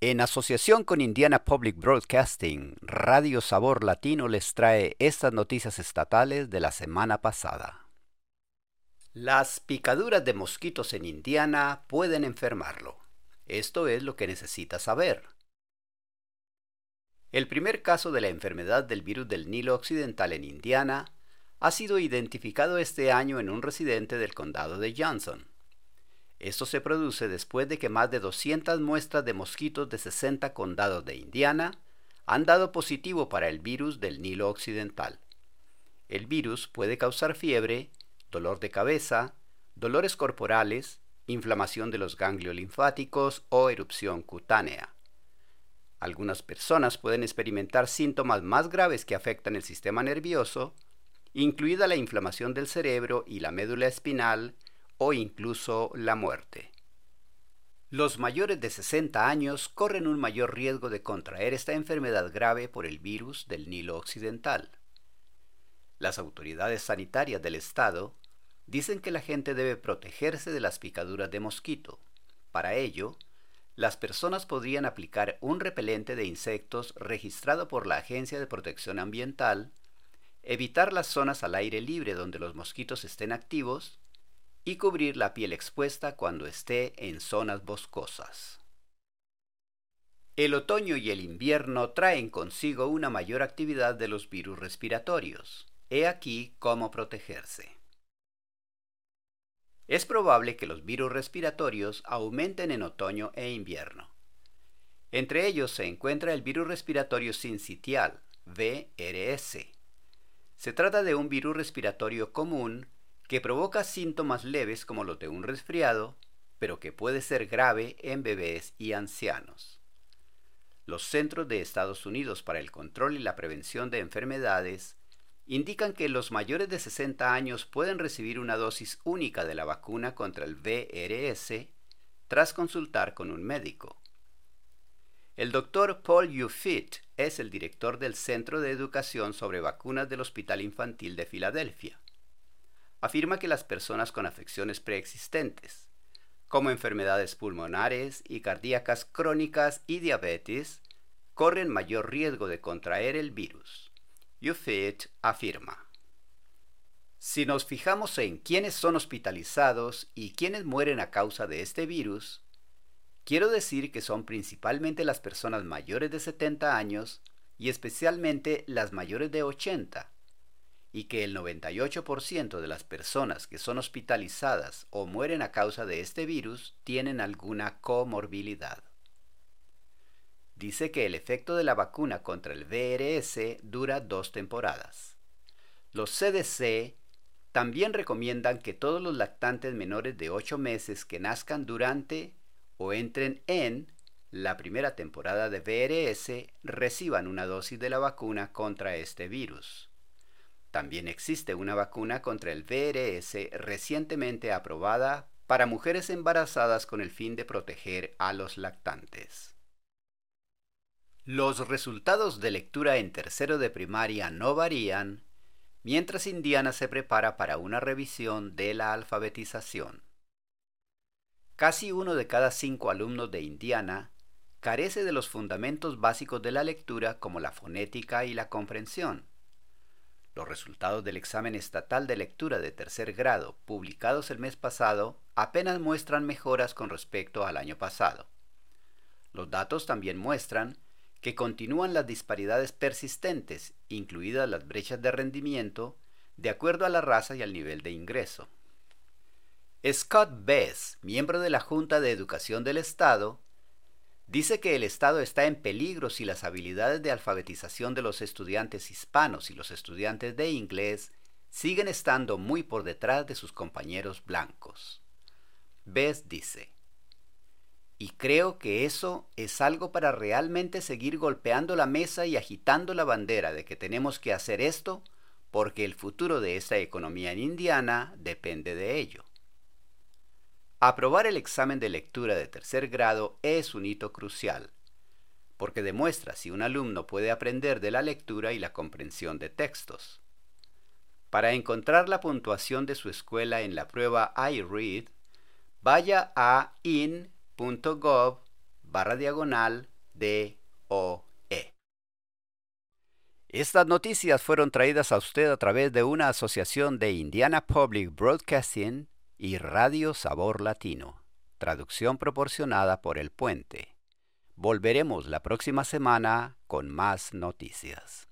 En asociación con Indiana Public Broadcasting, Radio Sabor Latino les trae estas noticias estatales de la semana pasada. Las picaduras de mosquitos en Indiana pueden enfermarlo. Esto es lo que necesita saber. El primer caso de la enfermedad del virus del Nilo Occidental en Indiana ha sido identificado este año en un residente del condado de Johnson. Esto se produce después de que más de 200 muestras de mosquitos de 60 condados de Indiana han dado positivo para el virus del Nilo Occidental. El virus puede causar fiebre, dolor de cabeza, dolores corporales, inflamación de los ganglios linfáticos o erupción cutánea. Algunas personas pueden experimentar síntomas más graves que afectan el sistema nervioso, incluida la inflamación del cerebro y la médula espinal, o incluso la muerte. Los mayores de 60 años corren un mayor riesgo de contraer esta enfermedad grave por el virus del Nilo Occidental. Las autoridades sanitarias del estado dicen que la gente debe protegerse de las picaduras de mosquito. Para ello, las personas podrían aplicar un repelente de insectos registrado por la Agencia de Protección Ambiental, evitar las zonas al aire libre donde los mosquitos estén activos, y cubrir la piel expuesta cuando esté en zonas boscosas. El otoño y el invierno traen consigo una mayor actividad de los virus respiratorios. He aquí cómo protegerse. Es probable que los virus respiratorios aumenten en otoño e invierno. Entre ellos se encuentra el virus respiratorio sincitial, VRS. Se trata de un virus respiratorio común que provoca síntomas leves como los de un resfriado, pero que puede ser grave en bebés y ancianos. Los Centros de Estados Unidos para el Control y la Prevención de Enfermedades indican que los mayores de 60 años pueden recibir una dosis única de la vacuna contra el VRS tras consultar con un médico. El doctor Paul Offit es el director del Centro de Educación sobre Vacunas del Hospital Infantil de Filadelfia. Afirma que las personas con afecciones preexistentes, como enfermedades pulmonares y cardíacas crónicas y diabetes, corren mayor riesgo de contraer el virus. Offit afirma: si nos fijamos en quiénes son hospitalizados y quiénes mueren a causa de este virus, quiero decir que son principalmente las personas mayores de 70 años y especialmente las mayores de 80, y que el 98% de las personas que son hospitalizadas o mueren a causa de este virus tienen alguna comorbilidad. Dice que el efecto de la vacuna contra el VRS dura 2 temporadas. Los CDC también recomiendan que todos los lactantes menores de 8 meses que nazcan durante o entren en la primera temporada de VRS reciban una dosis de la vacuna contra este virus. También existe una vacuna contra el VRS recientemente aprobada para mujeres embarazadas con el fin de proteger a los lactantes. Los resultados de lectura en tercero de primaria no varían, mientras Indiana se prepara para una revisión de la alfabetización. Casi uno de cada 5 alumnos de Indiana carece de los fundamentos básicos de la lectura como la fonética y la comprensión. Los resultados del examen estatal de lectura de tercer grado, publicados el mes pasado, apenas muestran mejoras con respecto al año pasado. Los datos también muestran que continúan las disparidades persistentes, incluidas las brechas de rendimiento, de acuerdo a la raza y al nivel de ingreso. Scott Bess, miembro de la Junta de Educación del Estado, dice que el estado está en peligro si las habilidades de alfabetización de los estudiantes hispanos y los estudiantes de inglés siguen estando muy por detrás de sus compañeros blancos. Bess dice: y creo que eso es algo para realmente seguir golpeando la mesa y agitando la bandera de que tenemos que hacer esto porque el futuro de esta economía en Indiana depende de ello. Aprobar el examen de lectura de tercer grado es un hito crucial, porque demuestra si un alumno puede aprender de la lectura y la comprensión de textos. Para encontrar la puntuación de su escuela en la prueba iRead, vaya a in.gov in.gov/DOE. Estas noticias fueron traídas a usted a través de una asociación de Indiana Public Broadcasting y Radio Sabor Latino. Traducción proporcionada por El Puente. Volveremos la próxima semana con más noticias.